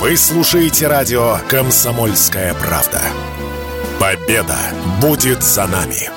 Вы слушаете радио «Комсомольская правда». Победа будет за нами.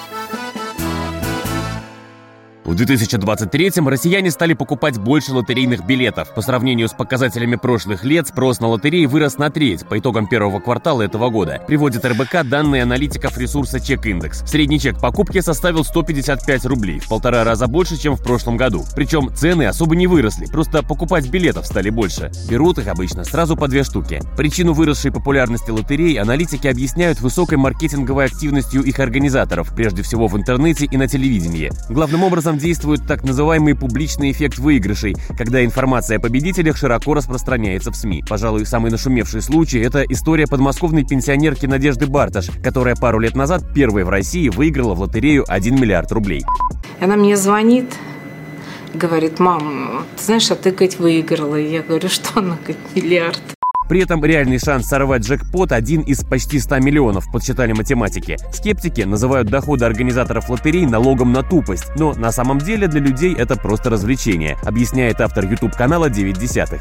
В 2023-м россияне стали покупать больше лотерейных билетов. По сравнению с показателями прошлых лет, спрос на лотереи вырос на треть по итогам первого квартала этого года. Приводит РБК данные аналитиков ресурса Чек-Индекс. Средний чек покупки составил 155 рублей, в 1,5 раза больше, чем в прошлом году. Причем цены особо не выросли, просто покупать билетов стали больше. Берут их обычно сразу по 2 штуки. Причину выросшей популярности лотерей аналитики объясняют высокой маркетинговой активностью их организаторов, прежде всего в интернете и на телевидении. Главным образом действует так называемый публичный эффект выигрышей, когда информация о победителях широко распространяется в СМИ. Пожалуй, самый нашумевший случай – это история подмосковной пенсионерки Надежды Барташ, которая пару лет назад первой в России выиграла в лотерею 1 миллиард рублей. Она мне звонит, говорит: мам, ты знаешь, а ты, Кать, выиграла. И я говорю: что она, Кать, миллиард? При этом реальный шанс сорвать джекпот – один из почти 100 миллионов, подсчитали математики. Скептики называют доходы организаторов лотерей налогом на тупость, но на самом деле для людей это просто развлечение, объясняет автор YouTube-канала 9/10.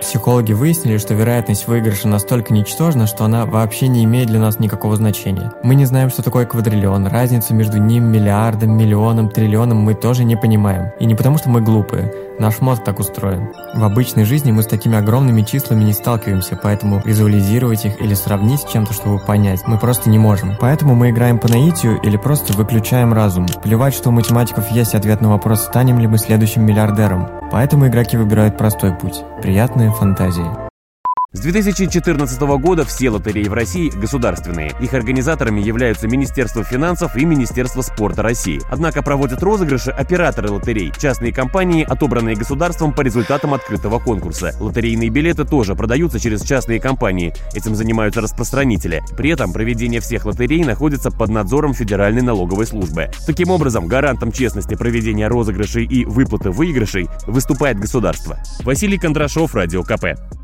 Психологи выяснили, что вероятность выигрыша настолько ничтожна, что она вообще не имеет для нас никакого значения. Мы не знаем, что такое квадриллион, разницу между ним, миллиардом, миллионом, триллионом мы тоже не понимаем. И не потому, что мы глупые. Наш мозг так устроен. В обычной жизни мы с такими огромными числами не сталкиваемся, поэтому визуализировать их или сравнить с чем-то, чтобы понять, мы просто не можем. Поэтому мы играем по наитию или просто выключаем разум. Плевать, что у математиков есть ответ на вопрос, станем ли мы следующим миллиардером. Поэтому игроки выбирают простой путь – приятные фантазии. С 2014 года все лотереи в России государственные. Их организаторами являются Министерство финансов и Министерство спорта России. Однако проводят розыгрыши операторы лотерей, частные компании, отобранные государством по результатам открытого конкурса. Лотерейные билеты тоже продаются через частные компании. Этим занимаются распространители. При этом проведение всех лотерей находится под надзором Федеральной налоговой службы. Таким образом, гарантом честности проведения розыгрышей и выплаты выигрышей выступает государство. Василий Кондрашов, Радио КП.